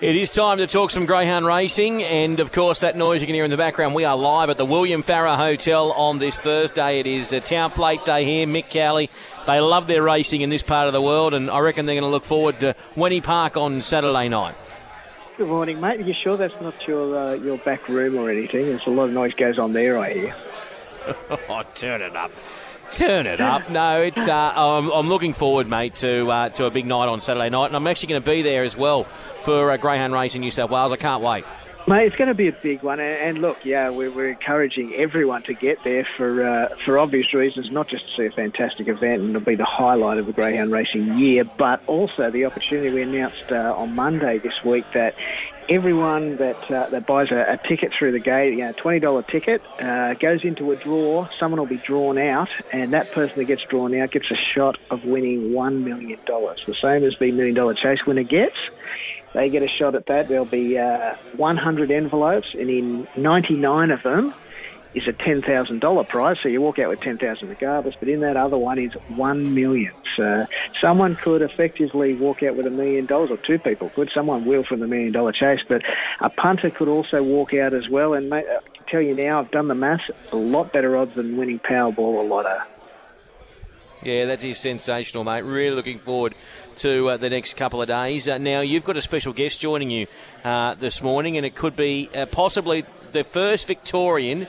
It is time to talk some greyhound racing, and of course that noise you can hear in the background. We are live at the William Farrow Hotel on this Thursday. It is a Town Plate Day here, Mick Cowley. They love their racing in this part of the world, and I reckon they're going to look forward to Wennie Park on Saturday night. Good morning, mate. Are you sure that's not your back room or anything? There's a lot of noise goes on there, I hear. Oh, turn it up. Turn it up. No, it's. I'm looking forward, mate, to a big night on Saturday night, and I'm actually going to be there as well for greyhound race in New South Wales. I can't wait. Mate, it's going to be a big one, and look, yeah, we're encouraging everyone to get there for obvious reasons, not just to see a fantastic event, and it'll be the highlight of the greyhound racing year, but also the opportunity we announced on Monday this week that everyone that buys a ticket through the gate, you know, $20 ticket, goes into a draw. Someone will be drawn out, and that person that gets drawn out gets a shot of winning $1 million, the same as the $1 million chase winner gets. They get a shot at that. There'll be 100 envelopes, and in 99 of them is a $10,000 prize, so you walk out with $10,000 regardless, but in that other one is $1 million. So someone could effectively walk out with $1 million, or two people could. Someone will from the $1 million chase, but a punter could also walk out as well. And mate, I can tell you now, I've done the maths, a lot better odds than winning Powerball or Lotto. Yeah, that is sensational, mate. Really looking forward to the next couple of days. Now, you've got a special guest joining you this morning, and it could be possibly the first Victorian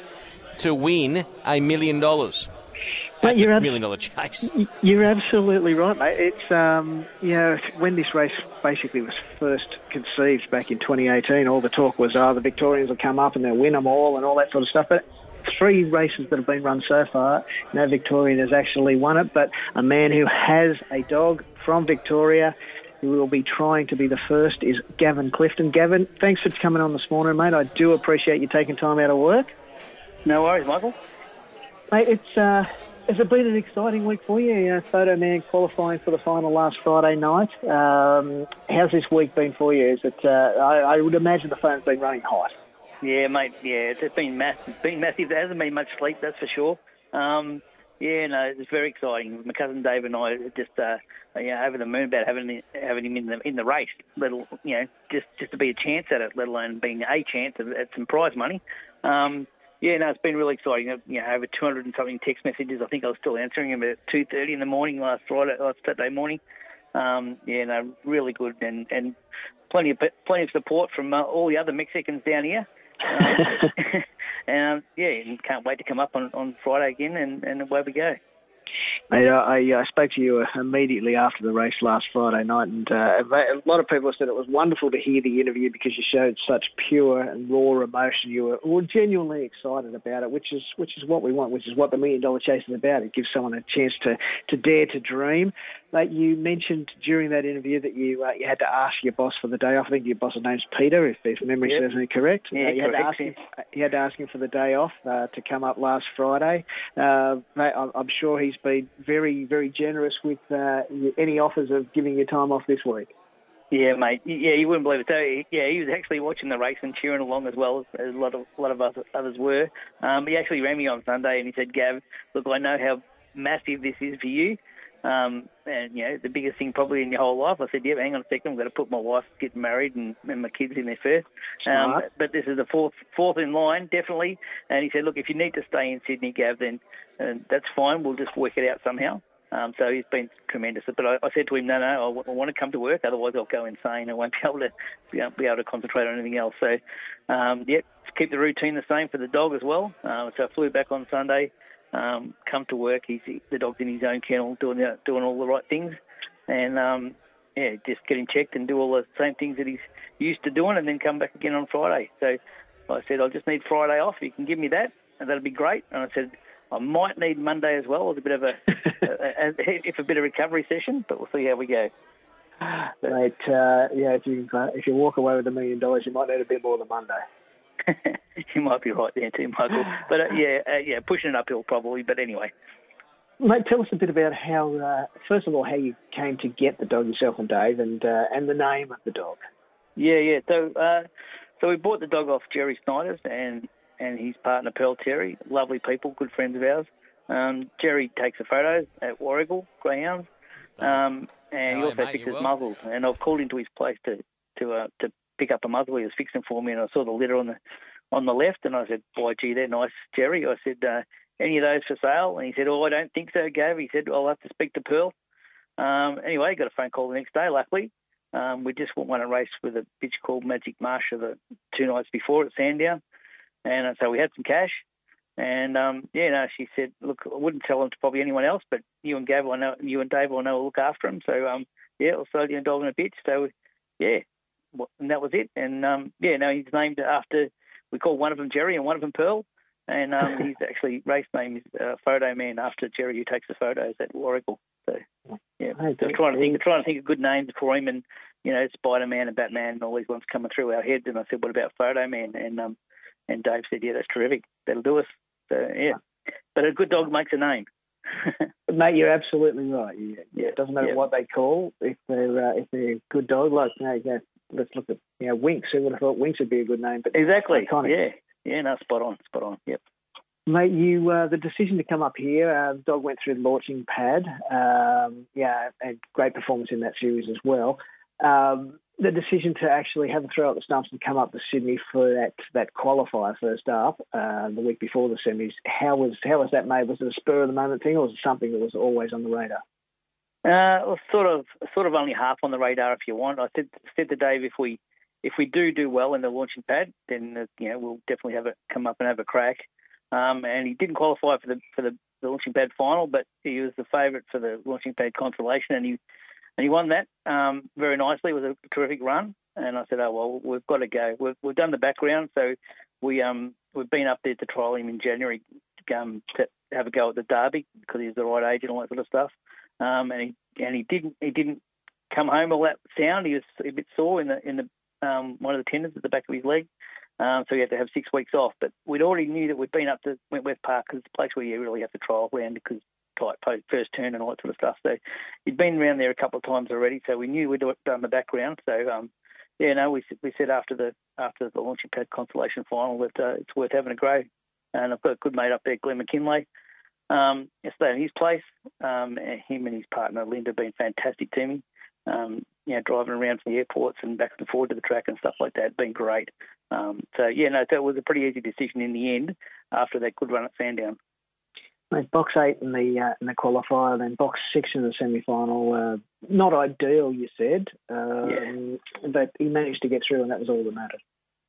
to win $1 million. But you're $1 million chase. You're absolutely right, mate. It's you know, when this race basically was first conceived back in 2018, all the talk was, the Victorians will come up and they'll win them all and all that sort of stuff. But three races that have been run so far, no Victorian has actually won it, but a man who has a dog from Victoria who will be trying to be the first is Gavin Clifton. Gavin, thanks for coming on this morning, mate. I do appreciate you taking time out of work. No worries, Michael. Mate, it's been an exciting week for you. You know, Photo Man qualifying for the final last Friday night. How's this week been for you? Is it? I would imagine the phone's been running hot. Yeah, mate. Yeah, it's been massive. It's been massive. There hasn't been much sleep, that's for sure. Yeah, no, it's very exciting. My cousin Dave and I just, over the moon about having him in the race. Just to be a chance at it, let alone being a chance at some prize money. Yeah, no, it's been really exciting. You know, over 200 and something text messages. I think I was still answering them at 2:30 in the morning last Saturday morning. Yeah, no, really good, and plenty of support from all the other Mexicans down here. And yeah, can't wait to come up on Friday again, and away we go. I spoke to you immediately after the race last Friday night, and a lot of people said it was wonderful to hear the interview because you showed such pure and raw emotion. You were genuinely excited about it, which is what we want, which is what the $1 million chase is about. It gives someone a chance to dare to dream. Mate, you mentioned during that interview that you had to ask your boss for the day off. I think your boss's name's Peter, if memory serves me correct. Yeah, correct. You had to ask him for the day off to come up last Friday. Mate, I'm sure he's been very, very generous with any offers of giving you time off this week. Yeah, mate. Yeah, you wouldn't believe it. So, yeah, he was actually watching the race and cheering along as well as a lot of others were. He actually rang me on Sunday and he said, "Gav, look, I know how massive this is for you. And you know, the biggest thing probably in your whole life." I said, "Yeah, hang on a second, I've got to put my wife, get married, and my kids in there first. But this is the fourth in line, definitely." And he said, "Look, if you need to stay in Sydney, Gav, then that's fine. We'll just work it out somehow." So he's been tremendous. But I said to him, "No, I want to come to work. Otherwise, I'll go insane. I won't be able to concentrate on anything else." So, yeah, keep the routine the same for the dog as well. So I flew back on Sunday. Come to work. The dog's in his own kennel, doing all the right things, and just get him checked and do all the same things that he's used to doing, and then come back again on Friday. So I said, "I'll just need Friday off. You can give me that, and that'll be great." And I said, "I might need Monday as well, as a bit of a recovery session, but we'll see how we go." Mate, yeah, if you walk away with $1 million, you might need a bit more than Monday. You might be right there too, Michael. But pushing it uphill probably. But anyway, mate, tell us a bit about how, first of all, how you came to get the dog yourself and Dave, and the name of the dog. Yeah. So we bought the dog off Jerry Snyder and his partner Pearl Terry. Lovely people, good friends of ours. Jerry takes the photos at Warrigal Greyhounds, and he also fixes muzzles. And I've called into his place to pick up a muzzle. He was fixing for me, and I saw the litter on the left, and I said, "Boy, gee, they're nice, Jerry." I said, "Any of those for sale?" And he said, "Oh, I don't think so, Gav." He said, "I'll have to speak to Pearl." Anyway, got a phone call the next day, luckily. We just won a race with a bitch called Magic Marsha the two nights before at Sandown. And so we had some cash. And, she said, "Look, I wouldn't tell them to probably anyone else, but you and Dave will know I'll look after them. So, I'll sell you a dog and a bitch." So, and that was it. And, he's named after, we call one of them Jerry and one of them Pearl. And his actually race name is Photo Man, after Jerry, who takes the photos at Oracle. So, yeah, trying to think of good names for him, and Spider-Man and Batman and all these ones coming through our heads. And I said, "What about Photo Man?" And Dave said, "Yeah, that's terrific. That'll do us." So yeah, but a good dog makes a name. Mate, you're absolutely right. It doesn't matter what they call, if they're a good dog. Like let's look at Winx. Who would have thought Winx would be a good name? But exactly, iconic. Spot on. Yep. Mate, the decision to come up here, the dog went through the launching pad, and great performance in that series as well. The decision to actually have a throw at the stumps and come up to Sydney for that qualifier first up, the week before the semis, how was that made? Was it a spur of the moment thing, or was it something that was always on the radar? It was sort of only half on the radar, if you want. I said to Dave, if we do well in the launching pad, then we'll definitely have it come up and have a crack. And he didn't qualify for the launching pad final, but he was the favourite for the launching pad consolation, and he won that very nicely. It was a terrific run, and I said, "Oh well, we've got to go. We've done the background, so we've been up there to trial him in January to have a go at the Derby, because he's the right age and all that sort of stuff." And he didn't come home all that sound. He was a bit sore in one of the tendons at the back of his leg. So we had to have 6 weeks off, but we'd already knew that we'd been up to Wentworth Park, because it's a place where you really have to trial around, because tight post, first turn and all that sort of stuff. So he'd been around there a couple of times already, so we knew we'd done the background. So, we said after the launching pad consolation final that it's worth having a go. And I've got a good mate up there, Glenn McKinley. I stayed in his place. Him and his partner, Linda, have been fantastic to me. Driving around from the airports and back and forth to the track and stuff like that, been great. That was a pretty easy decision in the end after that good run at Sandown. Mate, box 8 in the qualifier, then box 6 in the semi-final. Not ideal, you said, but he managed to get through, and that was all that mattered.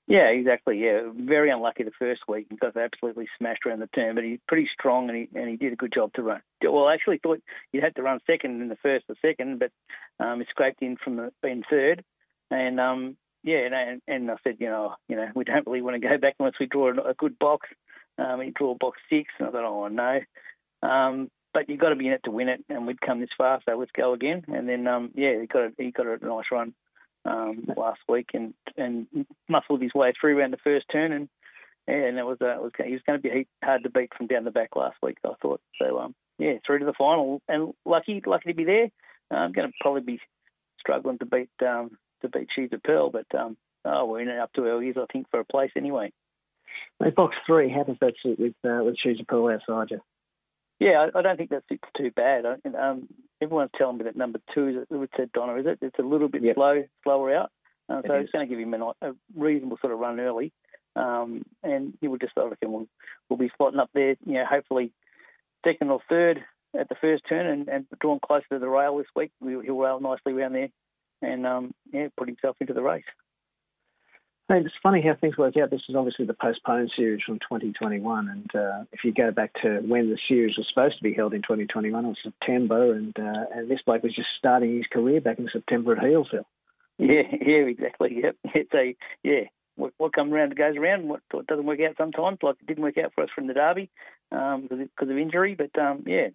Yeah, exactly. Yeah, very unlucky the first week. He got absolutely smashed around the turn, but he's pretty strong, and he did a good job to run. Well, I actually thought you'd have to run second in the first or second, but he scraped in from being third, and and I said, we don't really want to go back unless we draw a good box. He drew box 6, and I thought, oh no, but you've got to be in it to win it, and we'd come this far, so let's go again. And then he got a nice run last week and muscled his way through around the first turn, and he was going to be hard to beat from down the back last week, I thought. So through to the final, and lucky to be there. I'm going to probably be struggling to beat Shoes of Pearl, but we're in it up to our ears, I think, for a place anyway. Mate, box 3, how does that suit with Shoes of Pearl outside you? Yeah, I don't think that suits too bad. Everyone's telling me that number 2, Ritz of Donald, is it? It's a little bit slower out. So it's going to give him a reasonable sort of run early. And he will just, I reckon, we'll be slotting up there, hopefully second or third at the first turn, and drawn closer to the rail this week. He'll rail nicely around there and, put himself into the race. It's funny how things work out. This is obviously the postponed series from 2021, and if you go back to when the series was supposed to be held in 2021, it was September, and this bloke was just starting his career back in September at Heelsville. Yeah, exactly. Yep. So what comes around goes around. What doesn't work out sometimes, like it didn't work out for us from the Derby because of injury. But hopefully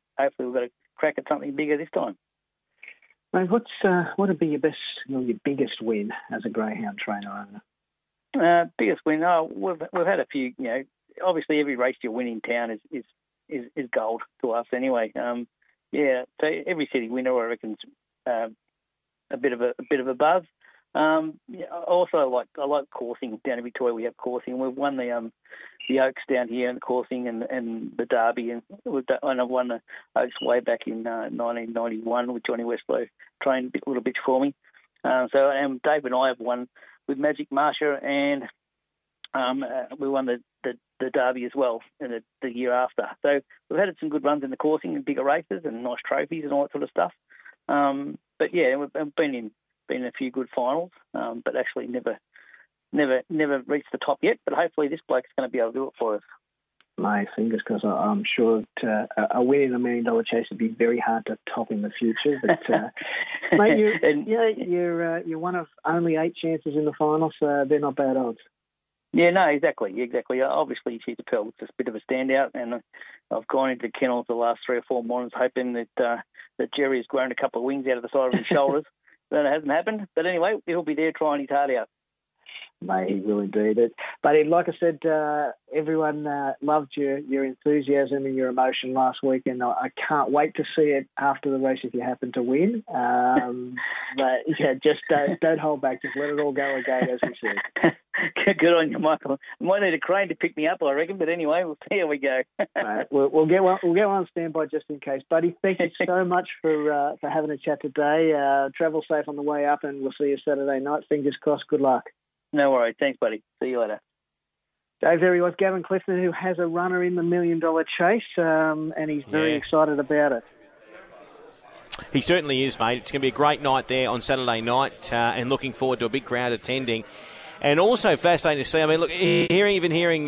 we've got a crack at something bigger this time. Mate, what would be your best, your biggest win as a greyhound trainer owner? Biggest win? Oh, we've had a few. Obviously every race you win in town is gold to us anyway. So every city winner, I reckon, a bit of a buzz. I like coursing down in Victoria. We have coursing. We've won the Oaks down here and coursing and the Derby, and I won the Oaks way back in 1991 with Johnny Westlow trained a little bitch for me. Dave and I have won with Magic Marsha, and we won the derby as well in the year after. So we've had some good runs in the coursing and bigger races and nice trophies and all that sort of stuff. But yeah, we've been in a few good finals, but actually never reached the top yet. But hopefully this bloke's going to be able to do it for us. My fingers, because I'm sure that, winning a $1 million chase would be very hard to top in the future. But mate, you're one of only 8 chances in the final, so they're not bad odds. Yeah, no, exactly. Obviously, She's a Pearl was just a bit of a standout, and I've gone into kennels the last 3 or 4 mornings hoping that Jerry has grown a couple of wings out of the side of his shoulders. But it hasn't happened. But anyway, he'll be there trying his heart out. Mate, he will indeed. But like I said, everyone loved your enthusiasm and your emotion last week, and I can't wait to see it after the race if you happen to win. But yeah, just don't hold back. Just let it all go again, as we said. Good on you, Michael. Might need a crane to pick me up, I reckon. But anyway, we'll see how we go. Mate, we'll get one. We'll get one on standby just in case, buddy. Thank you so much for having a chat today. Travel safe on the way up, and we'll see you Saturday night. Fingers crossed. Good luck. No worries. Thanks, buddy. See you later. So there he was, Gavin Clifton, who has a runner in the $1 million chase, and he's very excited about it. He certainly is, mate. It's going to be a great night there on Saturday night, and looking forward to a big crowd attending. And also fascinating to see. I mean, look, hearing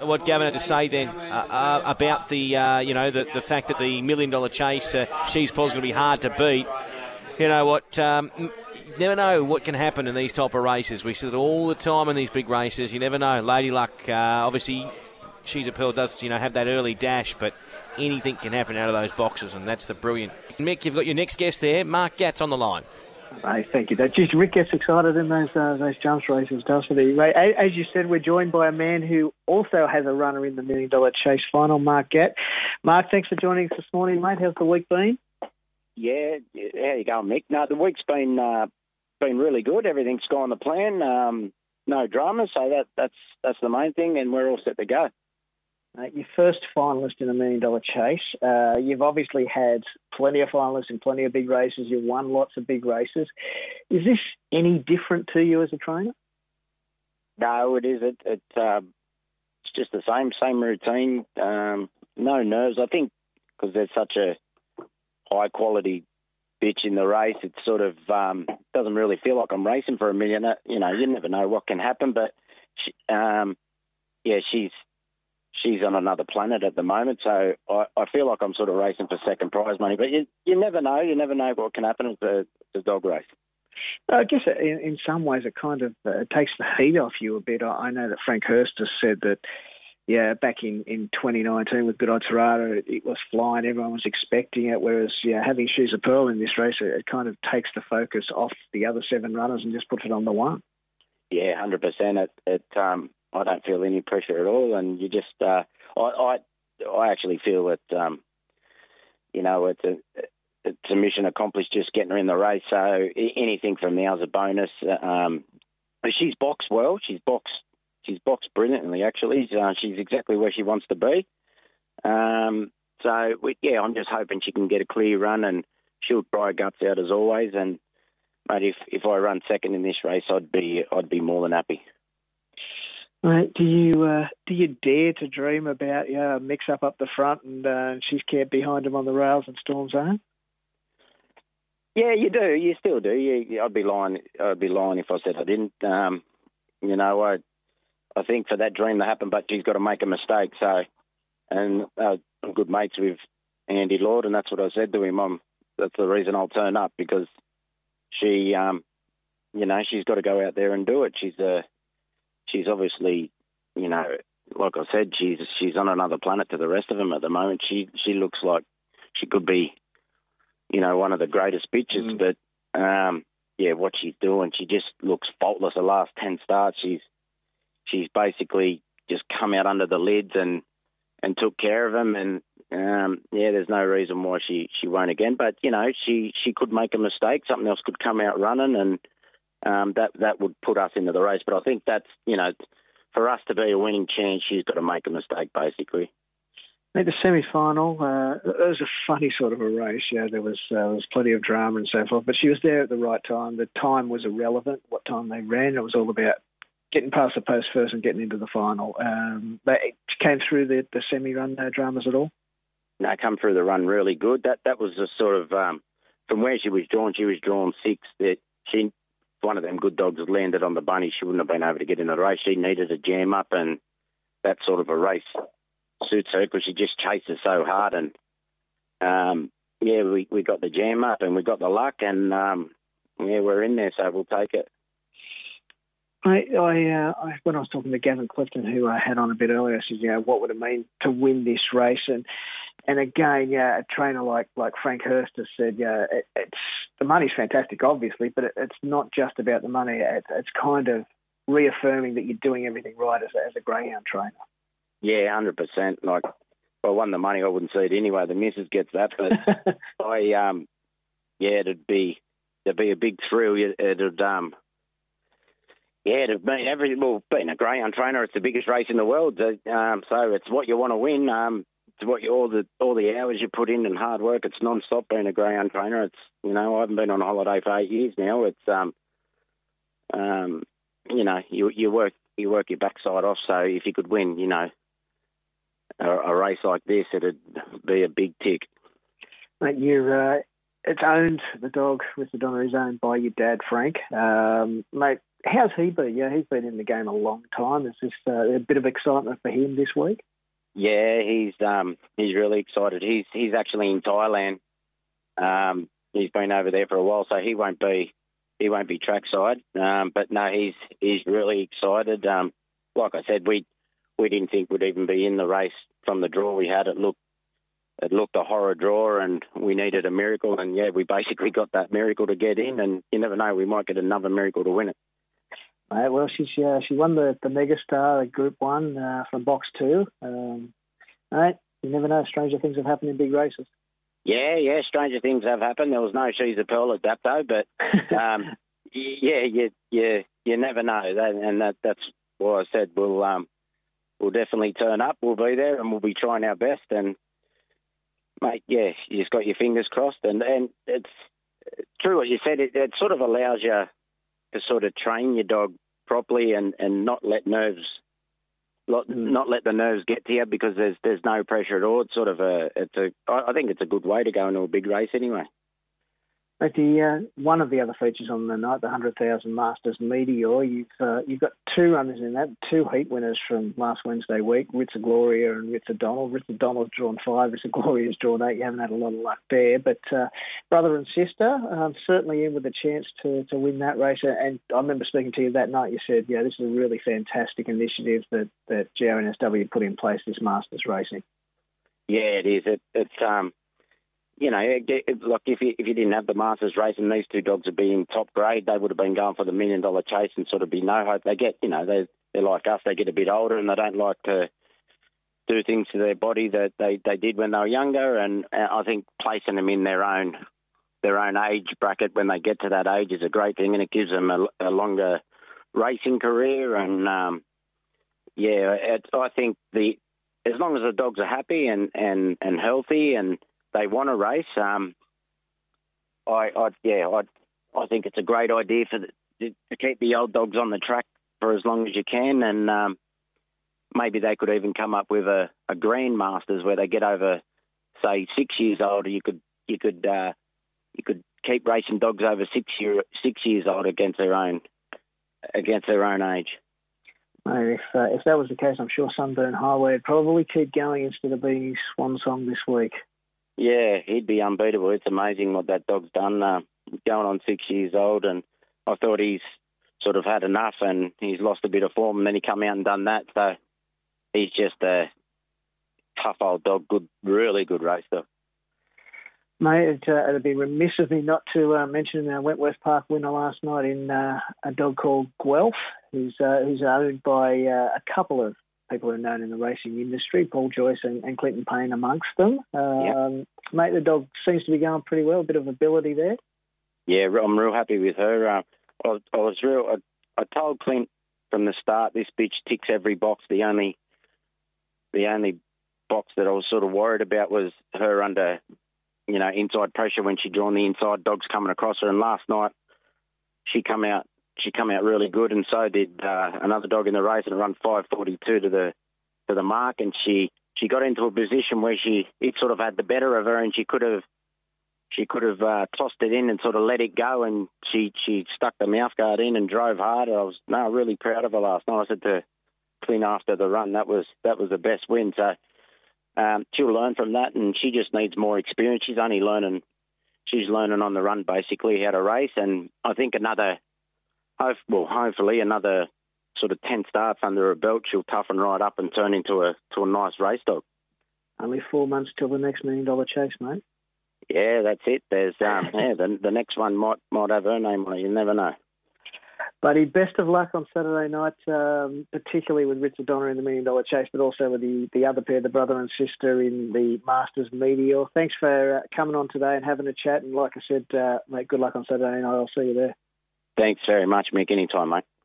what Gavin had to say then about the fact that the $1 million chase, She's Paul's going to be hard to beat. You know what? Never know what can happen in these type of races. We see it all the time in these big races. You never know. Lady Luck, obviously, She's a Pearl does have that early dash, but anything can happen out of those boxes, and that's the brilliant. Mick, you've got your next guest there. Mark Gatt's on the line. Mate, thank you. Just Rick gets excited in those jumps races, doesn't he? Mate, as you said, we're joined by a man who also has a runner in the $1 million chase final, Mark Gatt. Mark, thanks for joining us this morning, mate. How's the week been? Yeah, how you going, Mick? No, the week's been really good. Everything's gone to plan. No drama, so that's the main thing, and we're all set to go. Your first finalist in a $1 million chase. You've obviously had plenty of finalists in plenty of big races. You've won lots of big races. Is this any different to you as a trainer? No, it isn't. It's just the same routine. No nerves, I think, because there's such a high quality bitch in the race. It sort of doesn't really feel like I'm racing for $1 million. You never know what can happen, but she's on another planet at the moment. So I feel like I'm sort of racing for second prize money, but you never know. You never know what can happen with the dog race. I guess in some ways it kind of takes the heat off you a bit. I know that Frank Hurst has said that. Yeah, back in 2019 with Good Odds Serato, it was flying. Everyone was expecting it, whereas having Shoes of Pearl in this race, it kind of takes the focus off the other 7 runners and just puts it on the one. Yeah, 100%. I don't feel any pressure at all, and you just I actually feel that it's a mission accomplished just getting her in the race. So anything from now is a bonus. She's boxed well. She's boxed brilliantly, actually. She's exactly where she wants to be. I'm just hoping she can get a clear run, and she'll try her guts out as always. And mate, if I run second in this race, I'd be more than happy. Mate, do you dare to dream about a mix up the front and she's camped behind him on the rails in Storm Zone? Yeah, you do. You still do. I'd be lying if I said I didn't. I think for that dream to happen, but she's got to make a mistake. So, and I'm good mates with Andy Lord, and that's what I said to him. That's the reason I'll turn up, because she, she's got to go out there and do it. She's obviously, like I said, she's on another planet to the rest of them at the moment. She looks like she could be, one of the greatest bitches. But what she's doing, she just looks faultless. The last 10 starts, She's basically just come out under the lids and took care of them. And, there's no reason why she won't again. But, she could make a mistake. Something else could come out running, and that would put us into the race. But I think that's, for us to be a winning chance, she's got to make a mistake, basically. made the semi-final. It was a funny sort of a race. You know, there was plenty of drama and so forth, but she was there at the right time. The time was irrelevant, what time they ran. It was all about getting past the post first and getting into the final. They came through the semi-run, no dramas at all? No, come through the run really good. That was a sort of, from where she was drawn sixth. One of them good dogs landed on the bunny. She wouldn't have been able to get in the race. She needed a jam up, and that sort of a race suits her because she just chases so hard. And, we got the jam up and we got the luck, and, we're in there, so we'll take it. I when I was talking to Gavin Clifton, who I had on a bit earlier, I said, you know, what would it mean to win this race? And again, yeah, a trainer like Frank Hurst has said, yeah, it's the money's fantastic, obviously, but it's not just about the money. It's kind of reaffirming that you're doing everything right as a greyhound trainer. Yeah, 100%. Like, if I won the money, I wouldn't see it anyway. The missus gets that, but it'd be a big thrill. Being a greyhound trainer, it's the biggest race in the world. So it's what you want to win. All the hours you put in and hard work. It's non-stop being a greyhound trainer. It's, you know, I haven't been on a holiday for 8 years now. It's you work your backside off. So if you could win, you know, a race like this, it'd be a big tick. Mate, it's owned, the dog with the Donna is owned by your dad, Frank. Mate, how's he been? Yeah, he's been in the game a long time. Is this a bit of excitement for him this week? Yeah, he's really excited. He's actually in Thailand. He's been over there for a while, so he won't be trackside. But no, he's really excited. Like I said, we didn't think we'd even be in the race from the draw we had. It looked a horror draw, and we needed a miracle. And yeah, we basically got that miracle to get in. And you never know, we might get another miracle to win it. Well, she won the Megastar, the Group 1 from Box 2. You never know. Stranger things have happened in big races. Yeah, stranger things have happened. There was no Shoes of Pearl at Dapto, but you never know. And that's why I said we'll definitely turn up. We'll be there and we'll be trying our best. And, mate, yeah, you just got your fingers crossed. And it's true what you said. It sort of allows you to sort of train your dog properly and not let the nerves get to you, because there's no pressure at all. It's sort of I think it's a good way to go into a big race anyway. But one of the other features on the night, the 100,000 Masters Meteor, you've got two runners in that, two heat winners from last Wednesday week, Ritz of Gloria and Ritz of Donald. Ritz of Donald's drawn 5, Ritz of Gloria's drawn 8. You haven't had a lot of luck there, but brother and sister, certainly in with a chance to win that race. And I remember speaking to you that night, you said, yeah, this is a really fantastic initiative that GRNSW put in place, this Masters racing. Yeah, it is. It's you know, like if you didn't have the Masters race and these two dogs would be in top grade, they would have been going for the $1 million chase and sort of be no hope. They get, you know, they're like us. They get a bit older and they don't like to do things to their body that they did when they were younger. And I think placing them in their own age bracket when they get to that age is a great thing, and it gives them a longer racing career. And I think as long as the dogs are happy and healthy and they want to race. I think it's a great idea to keep the old dogs on the track for as long as you can, and maybe they could even come up with a Grandmasters where they get over, say, 6 years old. You could keep racing dogs over 6 years old against their own age. If that was the case, I'm sure Sunburn Highway would probably keep going instead of being his swan song this week. Yeah, he'd be unbeatable. It's amazing what that dog's done, going on 6 years old, and I thought he's sort of had enough and he's lost a bit of form, and then he come out and done that. So he's just a tough old dog, good, really good race dog. Mate, it'd be remiss of me not to mention our Wentworth Park winner last night in a dog called Guelph, who's owned by a couple of people who are known in the racing industry, Paul Joyce and Clinton Payne amongst them. Mate, the dog seems to be going pretty well, a bit of ability there. Yeah, I'm real happy with her. I told Clint from the start, this bitch ticks every box. The only box that I was sort of worried about was her under, you know, inside pressure when she drawn the inside dogs coming across her. And last night she come out really good, and so did another dog in the race, and it run 5:42 to the mark. And she got into a position where it sort of had the better of her, and she could have tossed it in and sort of let it go, and she stuck the mouthguard in and drove hard. I was really proud of her last night. I said to Clint after the run, that was the best win. So she'll learn from that, and she just needs more experience. She's only learning. She's learning on the run basically how to race, and I think hopefully another sort of 10 starts under her belt, she'll toughen right up and turn into a nice race dog. Only 4 months till the next $1 million chase, mate. Yeah, that's it. There's the next one might have her name on it. You never know. Buddy, best of luck on Saturday night, particularly with Ritz of Donald in the $1 million chase, but also with the other pair, the brother and sister in the Masters Meteor. Thanks for coming on today and having a chat. And like I said, mate, good luck on Saturday night. I'll see you there. Thanks very much, Mick. Anytime, mate.